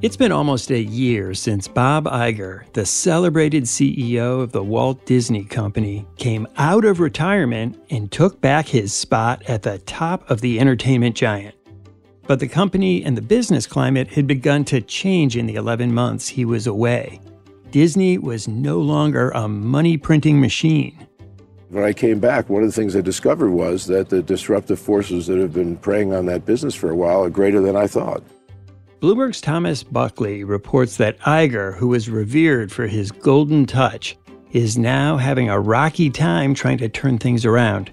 It's been almost a year since Bob Iger, the celebrated CEO of the Walt Disney Company, came out of retirement and took back his spot at the top of the entertainment giant. But the company and the business climate had begun to change in the 11 months he was away. Disney was no longer a money-printing machine. When I came back, one of the things I discovered was that the disruptive forces that have been preying on that business for a while are greater than I thought. Bloomberg's Thomas Buckley reports that Iger, who is revered for his golden touch, is now having a rocky time trying to turn things around.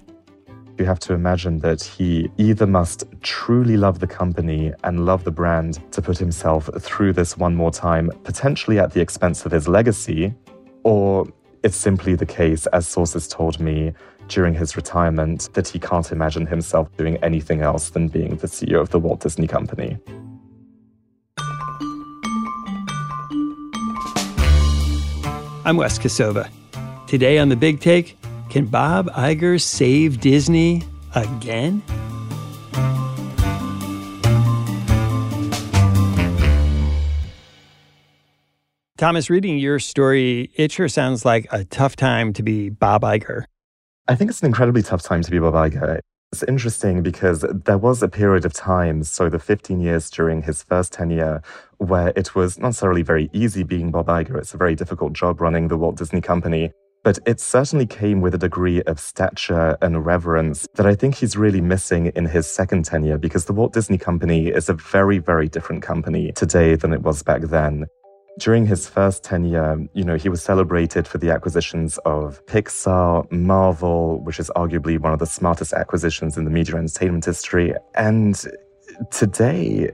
You have to imagine that he either must truly love the company and love the brand to put himself through this one more time, potentially at the expense of his legacy, or it's simply the case, as sources told me during his retirement, that he can't imagine himself doing anything else than being the CEO of the Walt Disney Company. I'm Wes Kosova. Today on The Big Take, can Bob Iger save Disney again? Thomas, reading your story, it sure sounds like a tough time to be Bob Iger. I think it's an incredibly tough time to be Bob Iger. It's interesting because there was a period of time, so the 15 years during his first tenure, where it was not necessarily very easy being Bob Iger. It's a very difficult job running the Walt Disney Company. But it certainly came with a degree of stature and reverence that I think he's really missing in his second tenure, because the Walt Disney Company is a very, very different company today than it was back then. During his first tenure, he was celebrated for the acquisitions of Pixar, Marvel, which is arguably one of the smartest acquisitions in the media entertainment history. And today,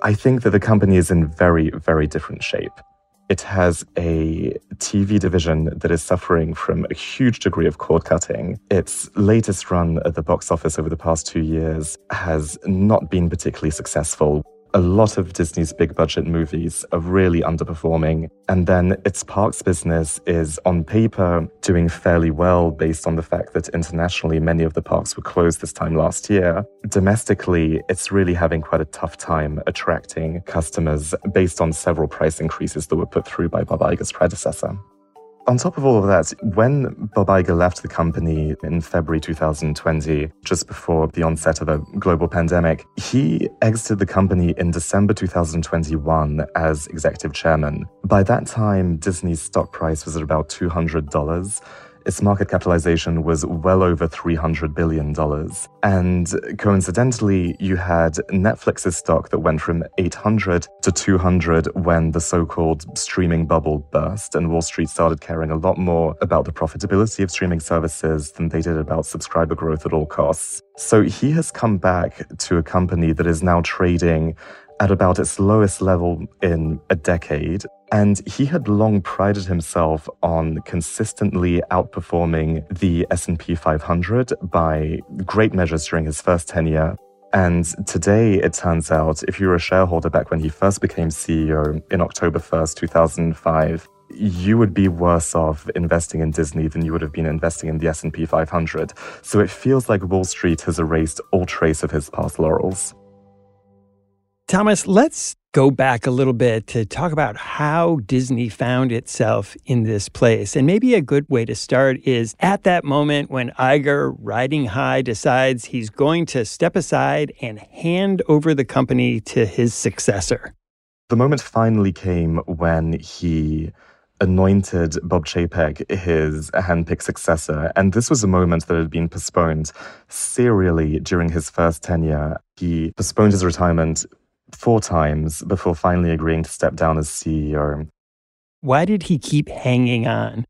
I think that the company is in very, very different shape. It has a TV division that is suffering from a huge degree of cord cutting. Its latest run at the box office over the past 2 years has not been particularly successful. A lot of Disney's big-budget movies are really underperforming. And then its parks business is, on paper, doing fairly well based on the fact that internationally many of the parks were closed this time last year. Domestically, it's really having quite a tough time attracting customers based on several price increases that were put through by Bob Iger's predecessor. On top of all of that, when Bob Iger left the company in February 2020, just before the onset of a global pandemic, he exited the company in December 2021 as executive chairman. By that time, Disney's stock price was at about $200. Its market capitalization was well over $300 billion. And coincidentally, you had Netflix's stock that went from $800 to $200 when the so-called streaming bubble burst, and Wall Street started caring a lot more about the profitability of streaming services than they did about subscriber growth at all costs. So he has come back to a company that is now trading at about its lowest level in a decade. And he had long prided himself on consistently outperforming the S&P 500 by great measures during his first tenure. And today, it turns out, if you were a shareholder back when he first became CEO in October 1st, 2005, you would be worse off investing in Disney than you would have been investing in the S&P 500. So it feels like Wall Street has erased all trace of his past laurels. Thomas, let's go back a little bit to talk about how Disney found itself in this place. And maybe a good way to start is at that moment when Iger, riding high, decides he's going to step aside and hand over the company to his successor. The moment finally came when he anointed Bob Chapek his handpicked successor. And this was a moment that had been postponed serially during his first tenure. He postponed his retirement 4 times before finally agreeing to step down as CEO. Why did he keep hanging on?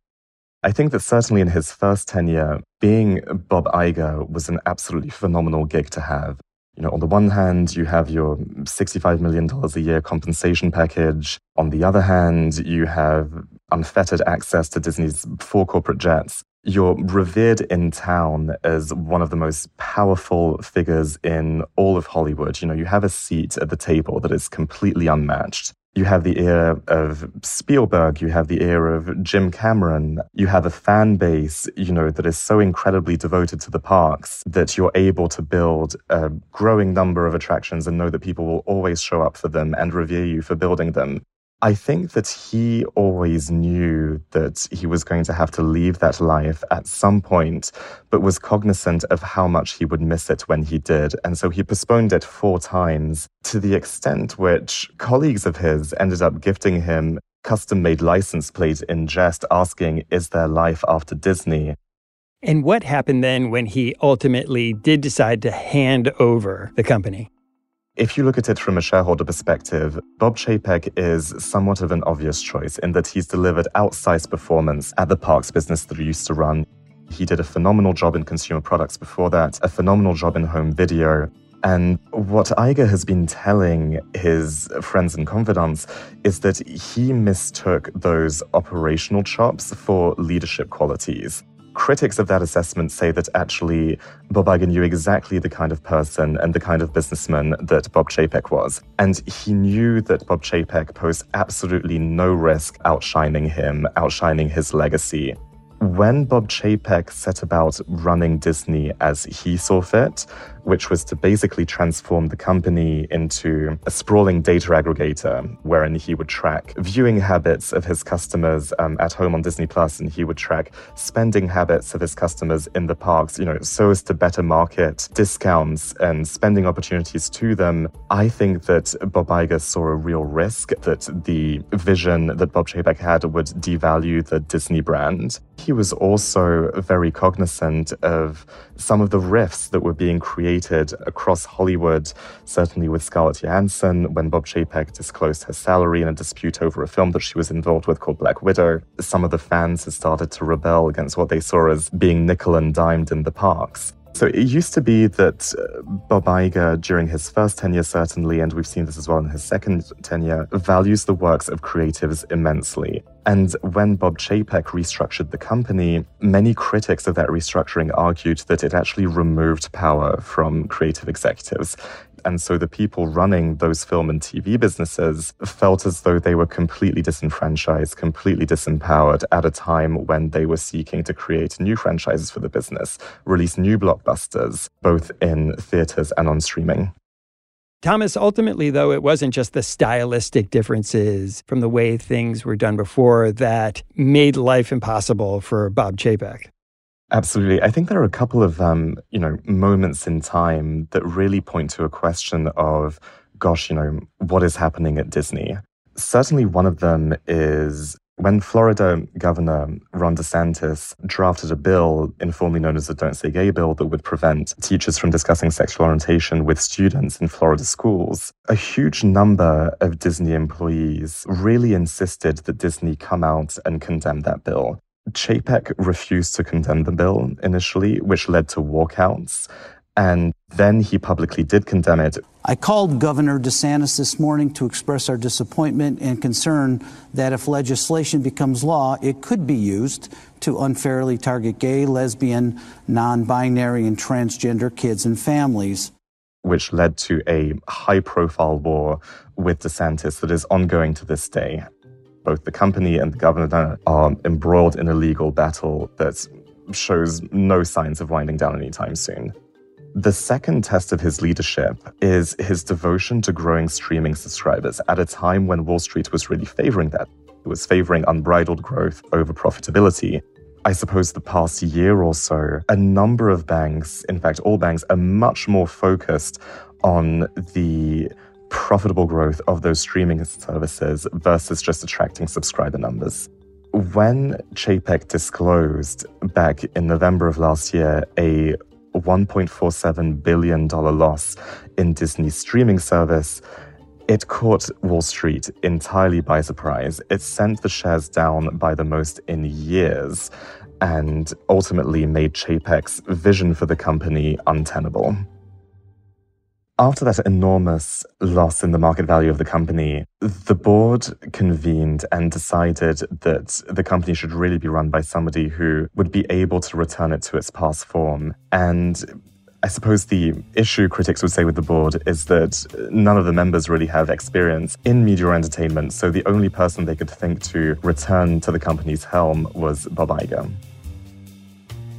I think that certainly in his first tenure, being Bob Iger was an absolutely phenomenal gig to have. You know, on the one hand, you have your $65 million a year compensation package. On the other hand, you have unfettered access to Disney's four corporate jets. You're revered in town as one of the most powerful figures in all of Hollywood. You know, you have a seat at the table that is completely unmatched. You have the ear of Spielberg, you have the ear of Jim Cameron, you have a fan base, you know, that is so incredibly devoted to the parks that you're able to build a growing number of attractions and know that people will always show up for them and revere you for building them. I think that he always knew that he was going to have to leave that life at some point, but was cognizant of how much he would miss it when he did. And so he postponed it 4 times, to the extent which colleagues of his ended up gifting him custom-made license plates in jest, asking, "Is there life after Disney?" And what happened then when he ultimately did decide to hand over the company? If you look at it from a shareholder perspective, Bob Chapek is somewhat of an obvious choice in that he's delivered outsized performance at the parks business that he used to run. He did a phenomenal job in consumer products before that, a phenomenal job in home video. And what Iger has been telling his friends and confidants is that he mistook those operational chops for leadership qualities. Critics of that assessment say that actually Bob Iger knew exactly the kind of person and the kind of businessman that Bob Chapek was. And he knew that Bob Chapek posed absolutely no risk outshining him, outshining his legacy. When Bob Chapek set about running Disney as he saw fit, which was to basically transform the company into a sprawling data aggregator, wherein he would track viewing habits of his customers at home on Disney Plus, and he would track spending habits of his customers in the parks, you know, so as to better market discounts and spending opportunities to them. I think that Bob Iger saw a real risk that the vision that Bob Chapek had would devalue the Disney brand. He was also very cognizant of some of the rifts that were being created across Hollywood, certainly with Scarlett Johansson, when Bob Chapek disclosed her salary in a dispute over a film that she was involved with called Black Widow. Some of the fans had started to rebel against what they saw as being nickel and dimed in the parks. So it used to be that Bob Iger, during his first tenure certainly, and we've seen this as well in his second tenure, values the works of creatives immensely. And when Bob Chapek restructured the company, many critics of that restructuring argued that it actually removed power from creative executives. And so the people running those film and TV businesses felt as though they were completely disenfranchised, completely disempowered at a time when they were seeking to create new franchises for the business, release new blockbusters, both in theaters and on streaming. Thomas, ultimately, though, it wasn't just the stylistic differences from the way things were done before that made life impossible for Bob Chapek. Absolutely. I think there are a couple of, moments in time that really point to a question of, gosh, you know, what is happening at Disney? Certainly one of them is when Florida Governor Ron DeSantis drafted a bill, informally known as the Don't Say Gay bill, that would prevent teachers from discussing sexual orientation with students in Florida schools. A huge number of Disney employees really insisted that Disney come out and condemn that bill. Chapek refused to condemn the bill initially, which led to walkouts, and then he publicly did condemn it. I called Governor DeSantis this morning to express our disappointment and concern that if legislation becomes law, it could be used to unfairly target gay, lesbian, non-binary, and transgender kids and families. Which led to a high-profile war with DeSantis that is ongoing to this day. Both the company and the governor are embroiled in a legal battle that shows no signs of winding down anytime soon. The second test of his leadership is his devotion to growing streaming subscribers at a time when Wall Street was really favoring that. It was favoring unbridled growth over profitability. I suppose the past year or so, a number of banks, in fact all banks, are much more focused on the profitable growth of those streaming services versus just attracting subscriber numbers. When Chapek disclosed back in November of last year a $1.47 billion loss in Disney's streaming service, it caught Wall Street entirely by surprise. It sent the shares down by the most in years and ultimately made Chapek's vision for the company untenable. After that enormous loss in the market value of the company, the board convened and decided that the company should really be run by somebody who would be able to return it to its past form. And I suppose the issue, critics would say, with the board is that none of the members really have experience in media or entertainment, so the only person they could think to return to the company's helm was Bob Iger.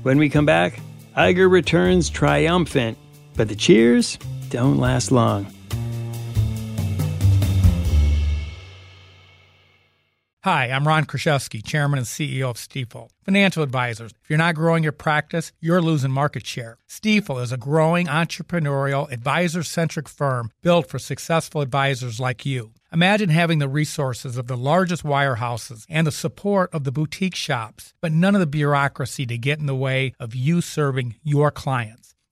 When we come back, Iger returns triumphant, but the cheers don't last long. Hi, I'm Ron Kraszewski, Chairman and CEO of Stiefel. Financial advisors, if you're not growing your practice, you're losing market share. Stiefel is a growing, entrepreneurial, advisor-centric firm built for successful advisors like you. Imagine having the resources of the largest wirehouses and the support of the boutique shops, but none of the bureaucracy to get in the way of you serving your clients.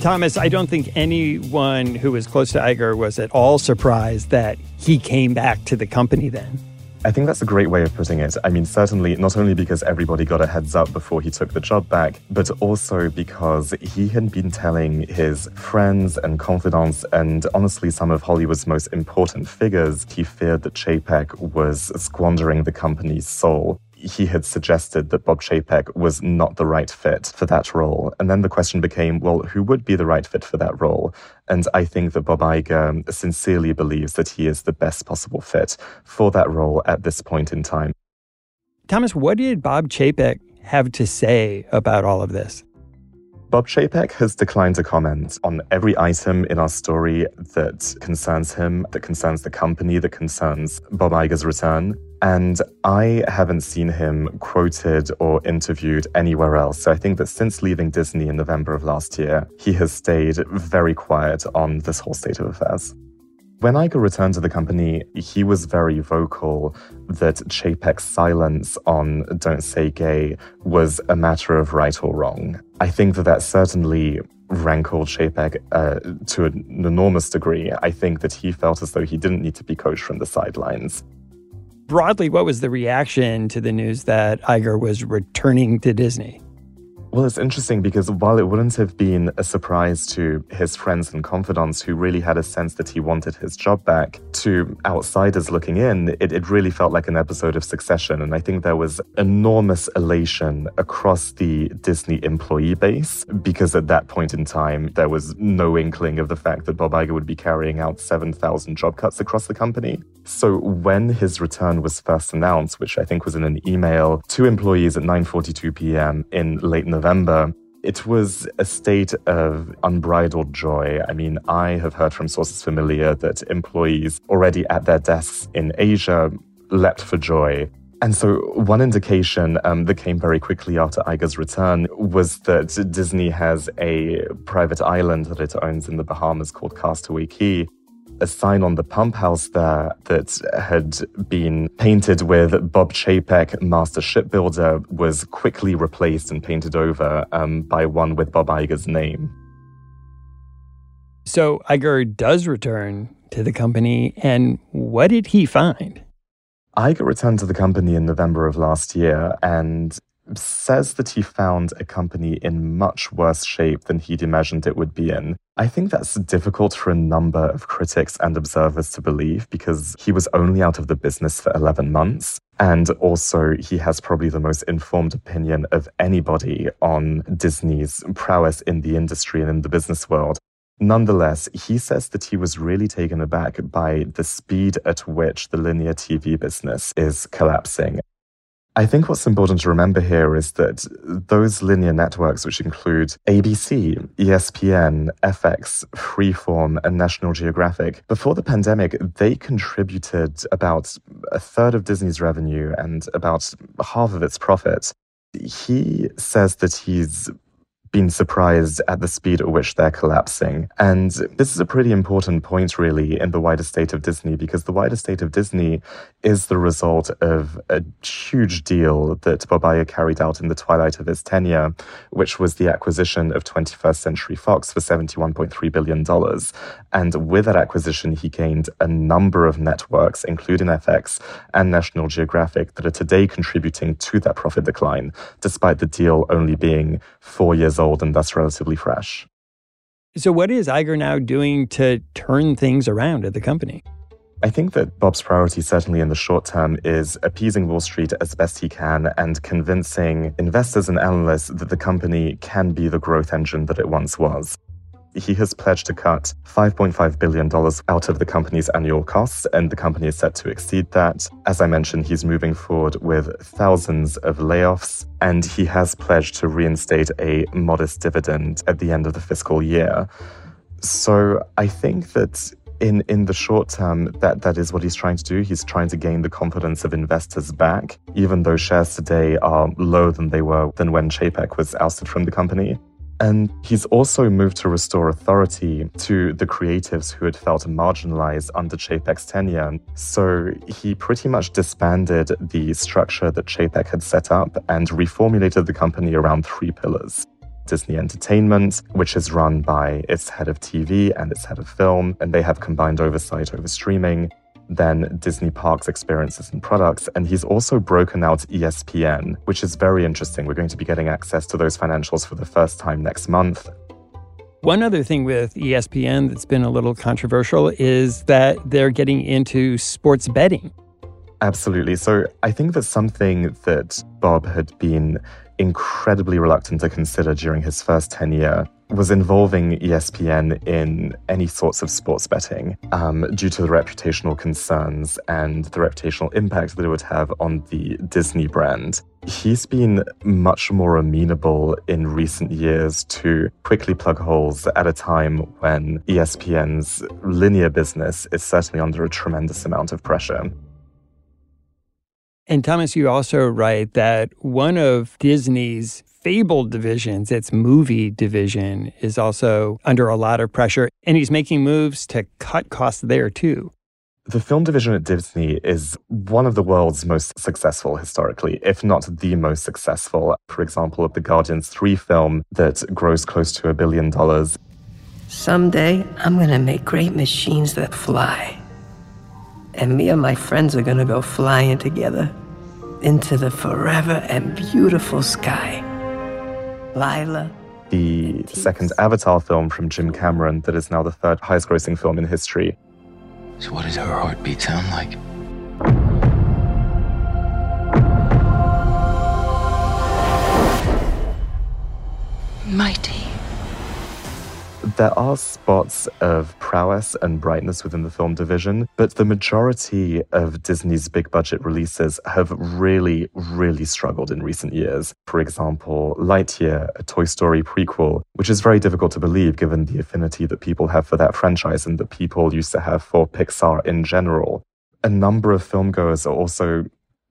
Thomas, I don't think anyone who was close to Iger was at all surprised that he came back to the company then. I think that's a great way of putting it. I mean, certainly not only because everybody got a heads up before he took the job back, but also because he had been telling his friends and confidants and honestly some of Hollywood's most important figures he feared that Chapek was squandering the company's soul. He had suggested that Bob Chapek was not the right fit for that role. And then the question became, well, who would be the right fit for that role? And I think that Bob Iger sincerely believes that he is the best possible fit for that role at this point in time. Thomas, what did Bob Chapek have to say about all of this? Bob Chapek has declined to comment on every item in our story that concerns him, that concerns the company, that concerns Bob Iger's return. And I haven't seen him quoted or interviewed anywhere else. So I think that since leaving Disney in November of last year, he has stayed very quiet on this whole state of affairs. When Iger returned to the company, he was very vocal that Chapek's silence on Don't Say Gay was a matter of right or wrong. I think that certainly rankled Chapek to an enormous degree. I think that he felt as though he didn't need to be coached from the sidelines. Broadly, what was the reaction to the news that Iger was returning to Disney? Well, it's interesting because while it wouldn't have been a surprise to his friends and confidants who really had a sense that he wanted his job back, to outsiders looking in, it really felt like an episode of Succession. And I think there was enormous elation across the Disney employee base because at that point in time, there was no inkling of the fact that Bob Iger would be carrying out 7,000 job cuts across the company. So when his return was first announced, which I think was in an email to employees at 9:42 p.m. in late November, it was a state of unbridled joy. I mean, I have heard from sources familiar that employees already at their desks in Asia leapt for joy. And so one indication that came very quickly after Iger's return was that Disney has a private island that it owns in the Bahamas called Castaway Cay. A sign on the pump house there that had been painted with Bob Chapek, master shipbuilder, was quickly replaced and painted over by one with Bob Iger's name. So Iger does return to the company, and what did he find? Iger returned to the company in November of last year and says that he found a company in much worse shape than he'd imagined it would be in. I think that's difficult for a number of critics and observers to believe because he was only out of the business for 11 months. And also, he has probably the most informed opinion of anybody on Disney's prowess in the industry and in the business world. Nonetheless, he says that he was really taken aback by the speed at which the linear TV business is collapsing. I think what's important to remember here is that those linear networks, which include ABC, ESPN, FX, Freeform, and National Geographic, before the pandemic, they contributed about a third of Disney's revenue and about half of its profit. He says that he's been surprised at the speed at which they're collapsing. And this is a pretty important point, really, in the wider state of Disney, because the wider state of Disney is the result of a huge deal that Bob Iger carried out in the twilight of his tenure, which was the acquisition of 21st Century Fox for $71.3 billion. And with that acquisition, he gained a number of networks, including FX and National Geographic, that are today contributing to that profit decline, despite the deal only being 4 years old and thus relatively fresh. So what is Iger now doing to turn things around at the company? I think that Bob's priority, certainly in the short term, is appeasing Wall Street as best he can and convincing investors and analysts that the company can be the growth engine that it once was. He has pledged to cut $5.5 billion out of the company's annual costs, and the company is set to exceed that. As I mentioned, he's moving forward with thousands of layoffs, and he has pledged to reinstate a modest dividend at the end of the fiscal year. So I think that in the short term, that is what he's trying to do. He's trying to gain the confidence of investors back, even though shares today are lower than they were when Chapek was ousted from the company. And he's also moved to restore authority to the creatives who had felt marginalized under Chapek's tenure. So he pretty much disbanded the structure that Chapek had set up and reformulated the company around three pillars. Disney Entertainment, which is run by its head of TV and its head of film, and they have combined oversight over streaming. Then Disney Parks, Experiences and Products. And he's also broken out ESPN, which is very interesting. We're going to be getting access to those financials for the first time next month. One other thing with ESPN that's been a little controversial is that they're getting into sports betting. Absolutely. So I think that's something that Bob had been incredibly reluctant to consider during his first tenure, was involving ESPN in any sorts of sports betting due to the reputational concerns and the reputational impact that it would have on the Disney brand. He's been much more amenable in recent years to quickly plug holes at a time when ESPN's linear business is certainly under a tremendous amount of pressure. And Thomas, you also write that one of Disney's fabled divisions, its movie division, is also under a lot of pressure, and he's making moves to cut costs there too. The film division at Disney is one of the world's most successful historically, if not the most successful. For example, the Guardians 3 film that grossed close to $1 billion. Someday, I'm going to make great machines that fly. And me and my friends are going to go flying together into the forever and beautiful sky. Lila. The second Avatar film from Jim Cameron that is now the third highest grossing film in history. So what does her heartbeat sound like? Mighty. There are spots of prowess and brightness within the film division, but the majority of Disney's big budget releases have really, really struggled in recent years. For example, Lightyear, a Toy Story prequel, which is very difficult to believe given the affinity that people have for that franchise and that people used to have for Pixar in general. A number of filmgoers are also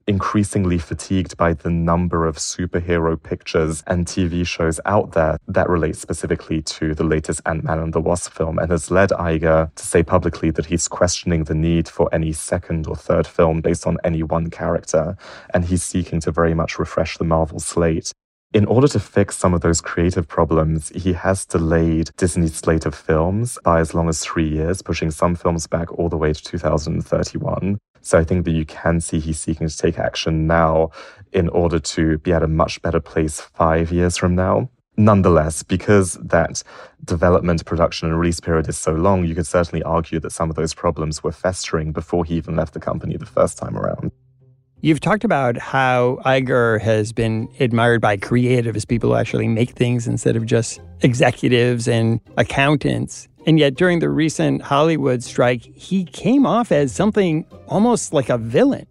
increasingly fatigued by the number of superhero pictures and TV shows out there that relates specifically to the latest Ant-Man and the Wasp film, and has led Iger to say publicly that he's questioning the need for any second or third film based on any one character, and he's seeking to very much refresh the Marvel slate. In order to fix some of those creative problems, he has delayed Disney's slate of films by as long as 3 years, pushing some films back all the way to 2031. So I think that you can see he's seeking to take action now in order to be at a much better place 5 years from now. Nonetheless, because that development, production, and release period is so long, you could certainly argue that some of those problems were festering before he even left the company the first time around. You've talked about how Iger has been admired by creatives, people who actually make things instead of just executives and accountants. And yet during the recent Hollywood strike, he came off as something almost like a villain.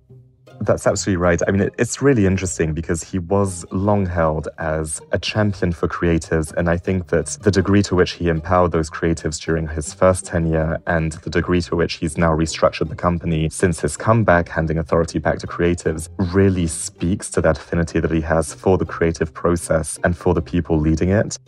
That's absolutely right. I mean, it's really interesting because he was long held as a champion for creatives. And I think that the degree to which he empowered those creatives during his first tenure and the degree to which he's now restructured the company since his comeback, handing authority back to creatives, really speaks to that affinity that he has for the creative process and for the people leading it.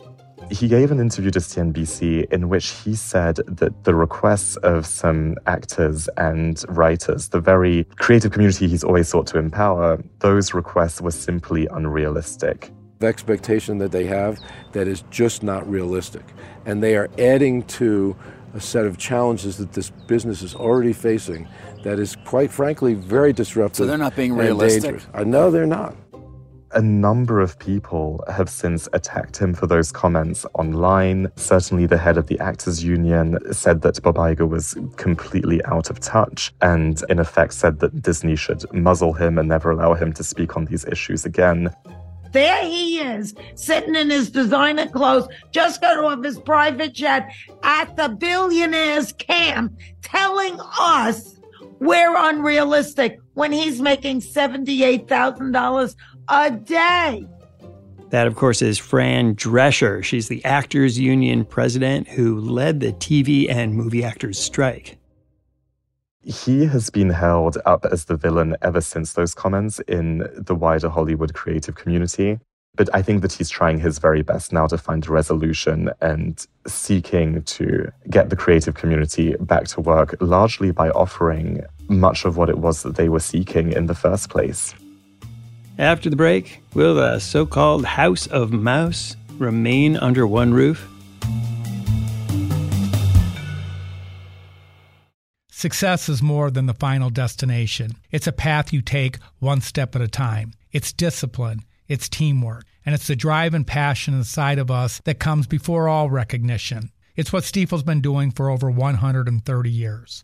He gave an interview to CNBC in which he said that the requests of some actors and writers, the very creative community he's always sought to empower, those requests were simply unrealistic. The expectation that they have that is just not realistic. And they are adding to a set of challenges that this business is already facing that is, quite frankly, very disruptive. So they're not being realistic? No, they're not. A number of people have since attacked him for those comments online. Certainly the head of the Actors Union said that Bob Iger was completely out of touch and in effect said that Disney should muzzle him and never allow him to speak on these issues again. There he is, sitting in his designer clothes, just got off his private jet at the billionaires' camp, telling us we're unrealistic when he's making $78,000 a day. That, of course, is Fran Drescher. She's the Actors Union president who led the TV and movie actors strike. He has been held up as the villain ever since those comments in the wider Hollywood creative community. But I think that he's trying his very best now to find a resolution and seeking to get the creative community back to work, largely by offering much of what it was that they were seeking in the first place. After the break, will the so-called House of Mouse remain under one roof? Success is more than the final destination. It's a path you take one step at a time. It's discipline, it's teamwork, and it's the drive and passion inside of us that comes before all recognition. It's what Stiefel's been doing for over 130 years.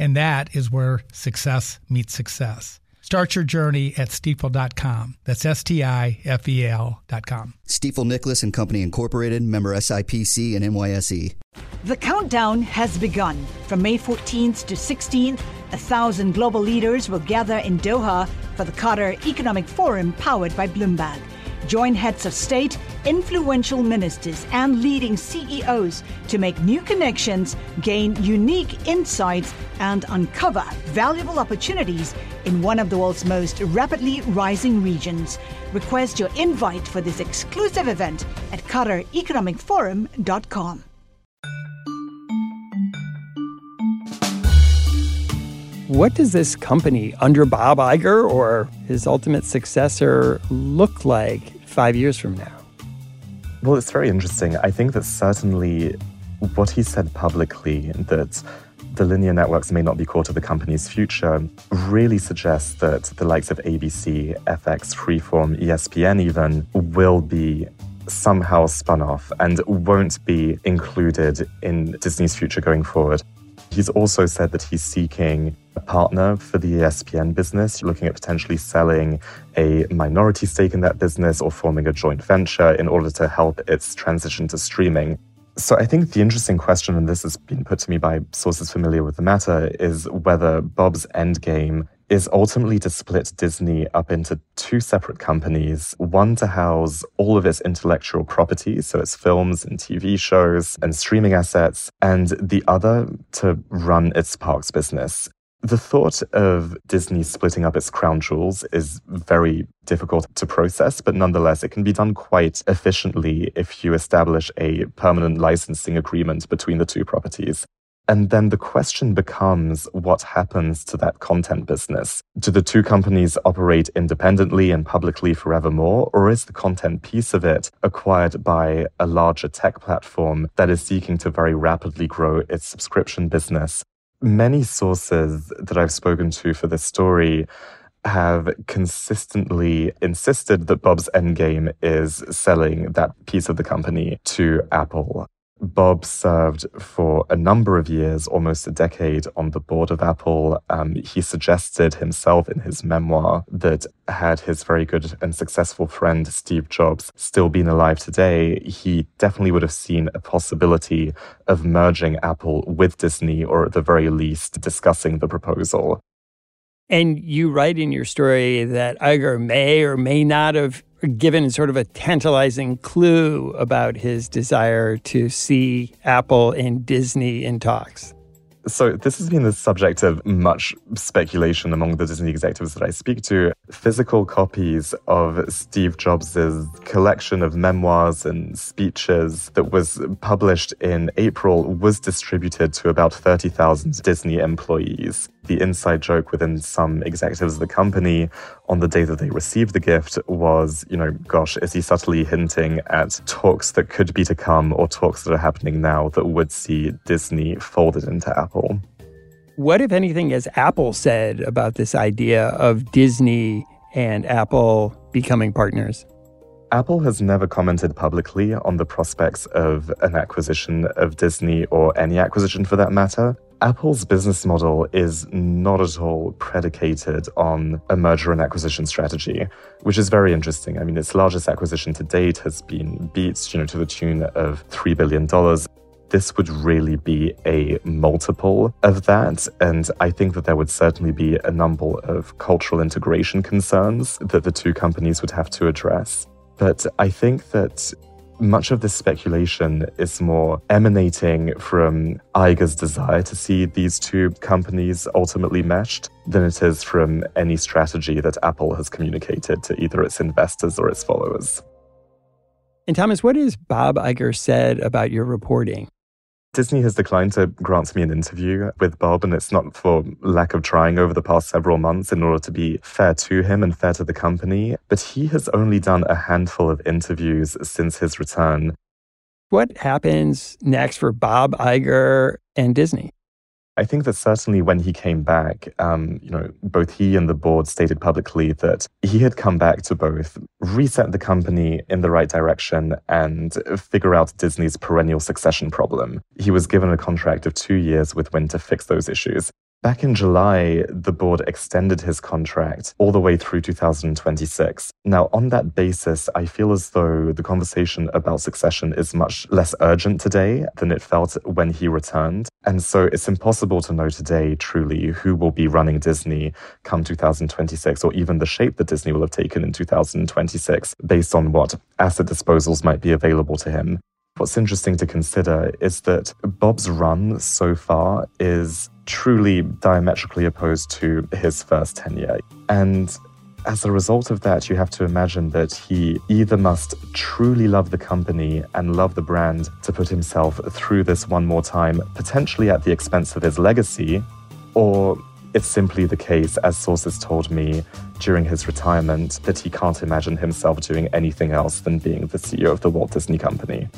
And that is where success meets success. Start your journey at Stiefel.com. That's Stiefel.com. Stiefel Nicholas & Company Incorporated, member SIPC and NYSE. The countdown has begun. From May 14th to 16th, 1,000 global leaders will gather in Doha for the Qatar Economic Forum powered by Bloomberg. Join heads of state, influential ministers, and leading CEOs to make new connections, gain unique insights, and uncover valuable opportunities in one of the world's most rapidly rising regions. Request your invite for this exclusive event at QatarEconomicForum.com. What does this company under Bob Iger or his ultimate successor look like 5 years from now? Well, it's very interesting. I think that certainly what he said publicly, that the linear networks may not be core to the company's future, really suggests that the likes of ABC, FX, Freeform, ESPN even, will be somehow spun off and won't be included in Disney's future going forward. He's also said that he's seeking a partner for the ESPN business, looking at potentially selling a minority stake in that business or forming a joint venture in order to help its transition to streaming. So I think the interesting question, and this has been put to me by sources familiar with the matter, is whether Bob's endgame is ultimately to split Disney up into two separate companies, one to house all of its intellectual property, so its films and TV shows and streaming assets, and the other to run its parks business. The thought of Disney splitting up its crown jewels is very difficult to process, but nonetheless, it can be done quite efficiently if you establish a permanent licensing agreement between the two properties. And then the question becomes, what happens to that content business? Do the two companies operate independently and publicly forevermore, or is the content piece of it acquired by a larger tech platform that is seeking to very rapidly grow its subscription business? Many sources that I've spoken to for this story have consistently insisted that Bob's endgame is selling that piece of the company to Apple. Bob served for a number of years, almost a decade, on the board of Apple. He suggested himself in his memoir that had his very good and successful friend Steve Jobs still been alive today, he definitely would have seen a possibility of merging Apple with Disney, or at the very least discussing the proposal. And you write in your story that Iger may or may not have given sort of a tantalizing clue about his desire to see Apple and Disney in talks. So this has been the subject of much speculation among the Disney executives that I speak to. Physical copies of Steve Jobs' collection of memoirs and speeches that was published in April was distributed to about 30,000 Disney employees. The inside joke within some executives of the company on the day that they received the gift was, gosh, is he subtly hinting at talks that could be to come or talks that are happening now that would see Disney folded into Apple? What, if anything, has Apple said about this idea of Disney and Apple becoming partners? Apple has never commented publicly on the prospects of an acquisition of Disney, or any acquisition for that matter. Apple's business model is not at all predicated on a merger and acquisition strategy, which is very interesting. I mean, its largest acquisition to date has been Beats, to the tune of $3 billion. This would really be a multiple of that. And I think that there would certainly be a number of cultural integration concerns that the two companies would have to address. But I think that much of this speculation is more emanating from Iger's desire to see these two companies ultimately meshed than it is from any strategy that Apple has communicated to either its investors or its followers. And Thomas, what has Bob Iger said about your reporting? Disney has declined to grant me an interview with Bob, and it's not for lack of trying over the past several months in order to be fair to him and fair to the company, but he has only done a handful of interviews since his return. What happens next for Bob Iger and Disney? I think that certainly when he came back, both he and the board stated publicly that he had come back to both reset the company in the right direction and figure out Disney's perennial succession problem. He was given a contract of 2 years with when to fix those issues. Back in July, the board extended his contract all the way through 2026. Now, on that basis, I feel as though the conversation about succession is much less urgent today than it felt when he returned. And so it's impossible to know today, truly, who will be running Disney come 2026, or even the shape that Disney will have taken in 2026, based on what asset disposals might be available to him. What's interesting to consider is that Bob's run so far is truly diametrically opposed to his first tenure. And as a result of that, you have to imagine that he either must truly love the company and love the brand to put himself through this one more time, potentially at the expense of his legacy, or it's simply the case, as sources told me during his retirement, that he can't imagine himself doing anything else than being the CEO of the Walt Disney Company.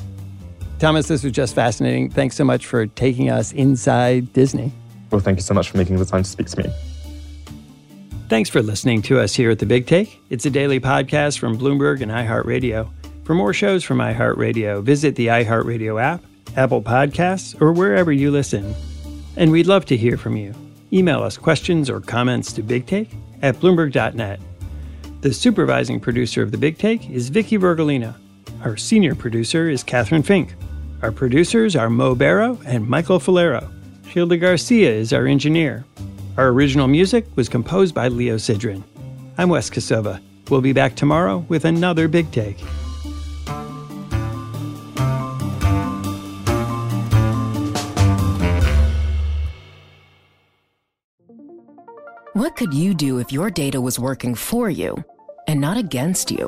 Thomas, this was just fascinating. Thanks so much for taking us inside Disney. Well, thank you so much for making the time to speak to me. Thanks for listening to us here at The Big Take. It's a daily podcast from Bloomberg and iHeartRadio. For more shows from iHeartRadio, visit the iHeartRadio app, Apple Podcasts, or wherever you listen. And we'd love to hear from you. Email us questions or comments to bigtake@bloomberg.net. The supervising producer of The Big Take is Vicky Vergolina. Our senior producer is Catherine Fink. Our producers are Mo Barrow and Michael Falero. Hilda Garcia is our engineer. Our original music was composed by Leo Sidran. I'm Wes Kosova. We'll be back tomorrow with another Big Take. What could you do if your data was working for you and not against you?